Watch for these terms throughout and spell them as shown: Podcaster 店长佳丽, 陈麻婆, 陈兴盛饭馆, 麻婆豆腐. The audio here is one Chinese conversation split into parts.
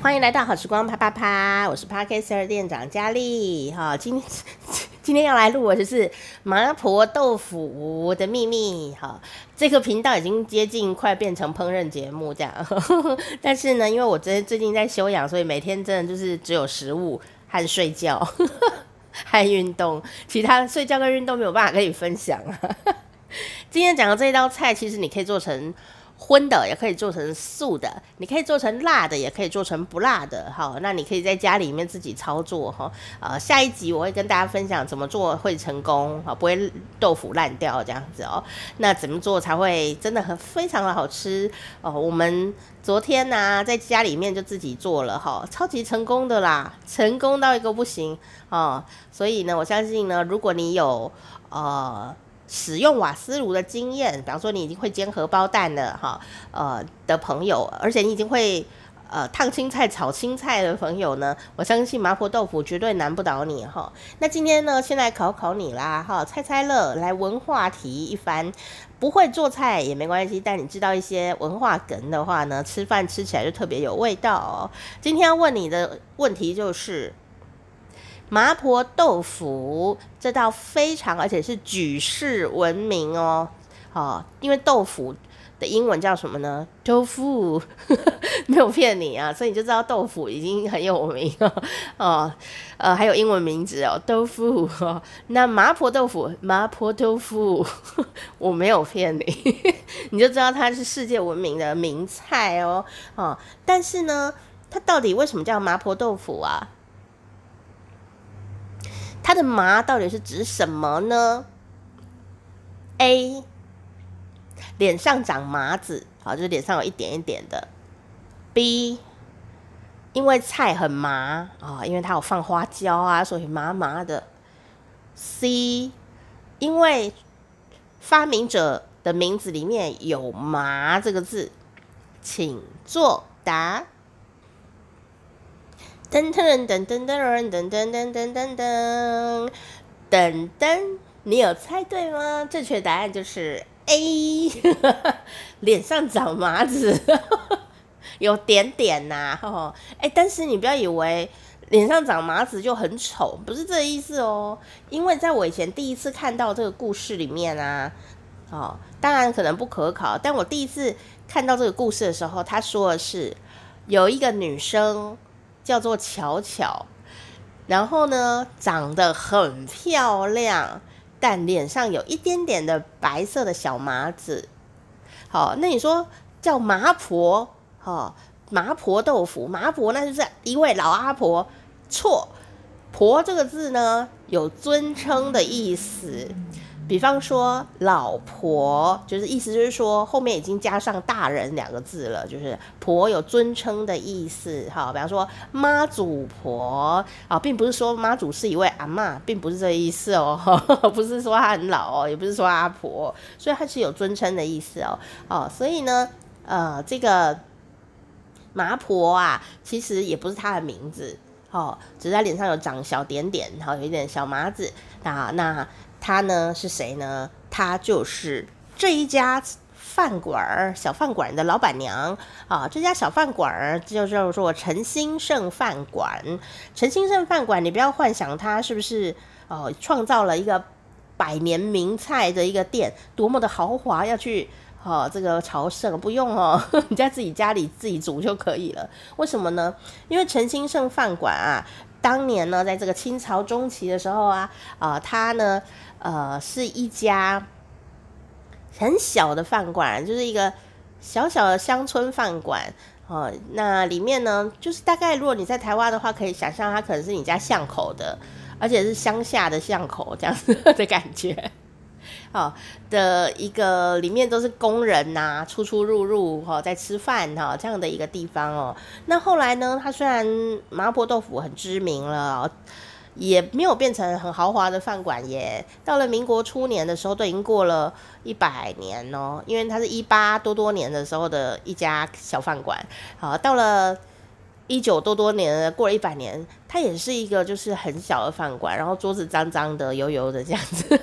欢迎来到好时光啪啪啪，我是 Podcaster 店长佳丽。今天要来录的就是麻婆豆腐的秘密。这个频道已经接近快变成烹饪节目这样但是呢，因为我最近在休养，所以每天真的就是只有食物和睡觉和运动，其他睡觉跟运动没有办法跟你分享今天讲的这道菜，其实你可以做成荤的，也可以做成素的，你可以做成辣的，也可以做成不辣的。好，那你可以在家里面自己操作哈。下一集我会跟大家分享怎么做会成功，不会豆腐烂掉这样子哦。那怎么做才会真的非常的好吃哦？我们昨天在家里面就自己做了哈，超级成功的啦，成功到一个不行哦。所以呢，我相信呢，如果你有使用瓦斯炉的经验，比方说你已经会煎荷包蛋了的朋友，而且你已经会烫青菜炒青菜的朋友呢，我相信麻婆豆腐绝对难不倒你哈。那今天呢，先来考考你啦哈，猜猜乐来文化题一番，不会做菜也没关系，但你知道一些文化梗的话呢，吃饭吃起来就特别有味道哦。今天要问你的问题就是麻婆豆腐这道非常而且是举世闻名哦，因为豆腐的英文叫什么呢？豆腐没有骗你啊，所以你就知道豆腐已经很有名还有英文名字哦，豆腐哦。那麻婆豆腐我没有骗你你就知道它是世界闻名的名菜哦。但是呢，它到底为什么叫麻婆豆腐啊？它的麻到底是指什么呢？ A， 脸上长麻子，就是脸上有一点一点的。 B， 因为菜很麻因为它有放花椒啊，所以麻麻的。 C， 因为发明者的名字里面有麻这个字。请作答。噔噔，你有猜对吗？正确答案就是 A， 脸上长麻子有点点但是你不要以为脸上长麻子就很丑，不是这个意思哦。因为在我以前第一次看到这个故事里面当然可能不可考，但我第一次看到这个故事的时候，他说的是有一个女生叫做巧巧，然后呢长得很漂亮，但脸上有一点点的白色的小麻子。好，那你说叫麻婆麻婆豆腐，麻婆那就是一位老阿婆。错，婆这个字呢有尊称的意思，比方说老婆，就是意思就是说后面已经加上大人两个字了，就是婆有尊称的意思。好，比方说妈祖婆并不是说妈祖是一位阿嬷，并不是这个意思不是说她很老也不是说阿婆，所以她是有尊称的意思所以呢这个麻婆其实也不是她的名字只是她脸上有长小点点，然后有一点小麻子。那他呢是谁呢？他就是这一家饭馆小饭馆的老板娘这家小饭馆就叫做陈兴盛饭馆。陈兴盛饭馆，你不要幻想他是不是创造了一个百年名菜的一个店，多么的豪华要去这个朝圣，不用你在自己家里自己煮就可以了。为什么呢？因为陈兴盛饭馆当年呢，在这个清朝中期的时候它呢是一家很小的饭馆，就是一个小小的乡村饭馆那里面呢，就是大概如果你在台湾的话，可以想象它可能是你家巷口的，而且是乡下的巷口这样子的感觉的一个，里面都是工人出出入入在吃饭这样的一个地方那后来呢，它虽然麻婆豆腐很知名了也没有变成很豪华的饭馆耶。到了民国初年的时候，都已经过了100年因为它是18多年的时候的一家小饭馆到了19多年，过了100年，它也是一个就是很小的饭馆，然后桌子脏脏的油油的这样子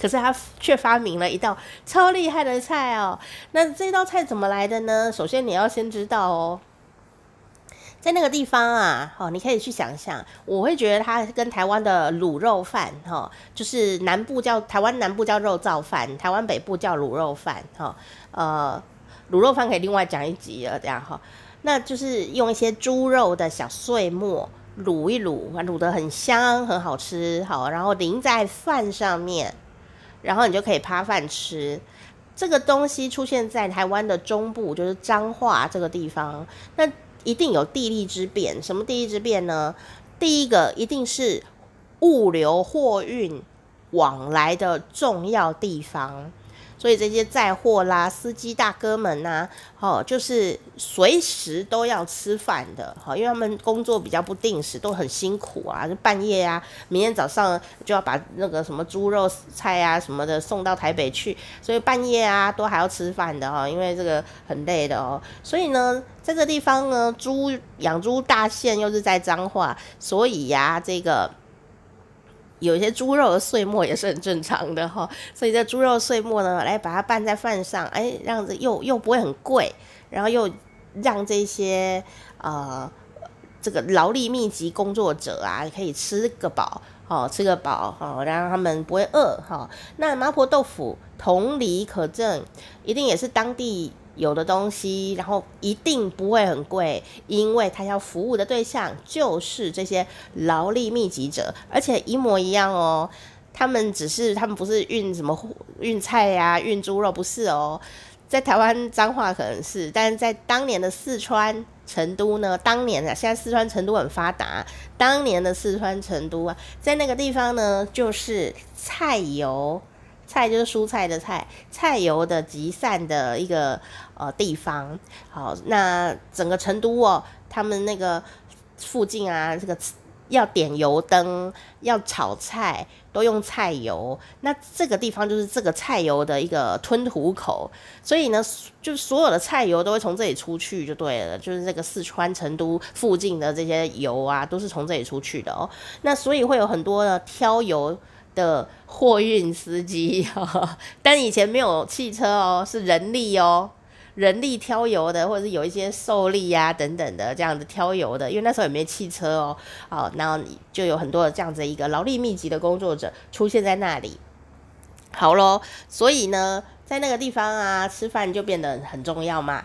可是他却发明了一道超厉害的菜那这道菜怎么来的呢？首先你要先知道在那个地方啊，你可以去想象，我会觉得它跟台湾的卤肉饭，就是台湾南部叫肉燥饭，台湾北部叫卤肉饭，卤肉饭可以另外讲一集了，这样那就是用一些猪肉的小碎末卤一卤，卤得很香，很好吃，然后淋在饭上面，然后你就可以扒饭吃。这个东西出现在台湾的中部，就是彰化这个地方，那一定有地利之便。什么地利之便呢？第一个一定是物流货运往来的重要地方，所以这些载货啦、司机大哥们啊，就是随时都要吃饭的，因为他们工作比较不定时，都很辛苦啊，就半夜啊，明天早上就要把那个什么猪肉菜啊什么的送到台北去，所以半夜啊都还要吃饭的因为这个很累的所以呢，在这地方呢，养猪大县又是在彰化，所以啊，这个有一些猪肉的碎末也是很正常的所以这猪肉碎末呢，来把它拌在饭上，让这又不会很贵，然后又让这些这个劳力密集工作者啊可以吃个饱然后他们不会饿那麻婆豆腐同理可证，一定也是当地有的东西，然后一定不会很贵，因为他要服务的对象就是这些劳力密集者，而且一模一样他们不是运什么运菜啊、运猪肉，不是在台湾彰化可能是，但是在当年的四川成都呢，现在四川成都很发达，当年的四川成都啊，在那个地方呢，就是菜油。菜就是蔬菜的菜，菜油的集散的一个地方。好，那整个成都他们那个附近啊，这个要点油灯，要炒菜，都用菜油。那这个地方就是这个菜油的一个吞吐口，所以呢，就所有的菜油都会从这里出去就对了，就是这个四川成都附近的这些油啊，都是从这里出去的那所以会有很多的挑油的货运司机但以前没有汽车是人力挑油的，或者是有一些受力啊等等的这样子挑油的，因为那时候也没汽车然后就有很多的这样子一个劳力密集的工作者出现在那里。好咯，所以呢，在那个地方啊，吃饭就变得很重要嘛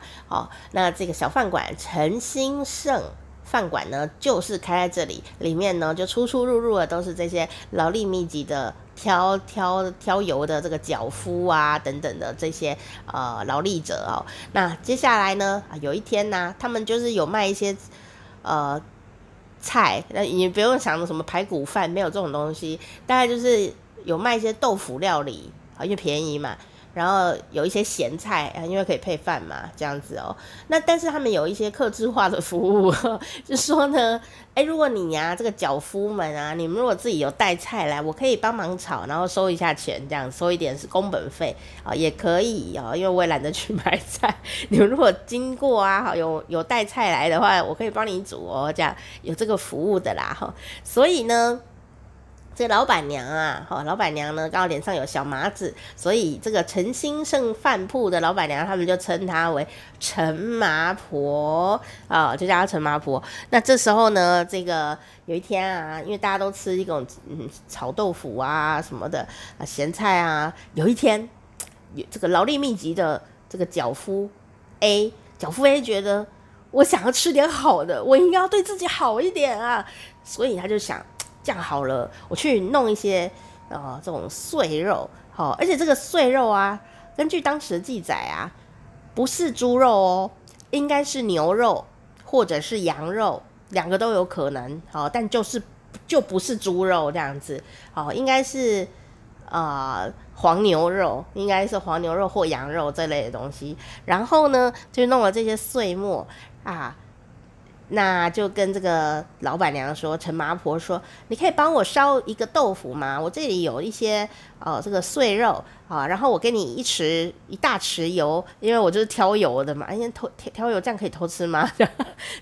那这个小饭馆陈兴盛饭馆呢，就是开在这里，里面呢就出出入入的都是这些劳力密集的挑油的这个脚夫啊等等的这些劳力者那接下来呢，有一天啊，他们就是有卖一些菜，那你不用想什么排骨饭，没有这种东西，大概就是有卖一些豆腐料理因为便宜嘛。然后有一些咸菜因为可以配饭嘛，这样子那但是他们有一些客制化的服务就说呢，如果你啊这个脚夫们啊，你们如果自己有带菜来，我可以帮忙炒，然后收一下钱，这样收一点是工本费也可以因为我也懒得去买菜，你们如果经过啊有带菜来的话，我可以帮你煮这样有这个服务的啦所以呢，这老板娘啊老板娘呢刚好脸上有小麻子，所以这个陈兴盛饭铺的老板娘，他们就称她为陈麻婆就叫她陈麻婆。那这时候呢，这个有一天啊，因为大家都吃一种炒豆腐啊什么的咸菜啊，有一天这个劳力密集的这个脚夫 A 觉得我想要吃点好的，我应该要对自己好一点啊，所以他就想，这样好了，我去弄一些这种碎肉而且这个碎肉啊，根据当时的记载啊，不是猪肉应该是牛肉或者是羊肉，两个都有可能但就不是猪肉这样子应该是黄牛肉或羊肉这类的东西。然后呢，就弄了这些碎末啊，那就跟这个老板娘说，陈麻婆说，你可以帮我烧一个豆腐吗？我这里有一些这个碎肉然后我给你一大匙油，因为我就是挑油的嘛，挑油这样可以偷吃吗？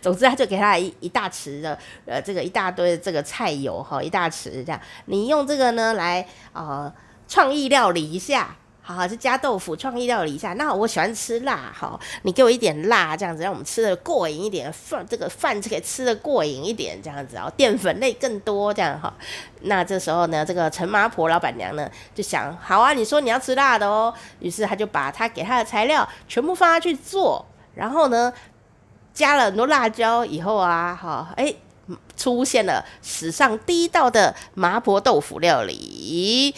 总之他就给他一大匙的这个一大堆这个菜油一大匙，这样你用这个呢来创意料理一下好就加豆腐创意料理一下，那我喜欢吃辣，好你给我一点辣这样子，让我们吃的过瘾一点，饭这个饭可以吃的过瘾一点这样子，淀粉类更多这样哈。那这时候呢，这个陈麻婆老板娘呢就想，好啊，你说你要吃辣的哦，于是他就把他给他的材料全部放下去做，然后呢加了很多辣椒以后啊，哈哎。出现了史上第一道的麻婆豆腐料理，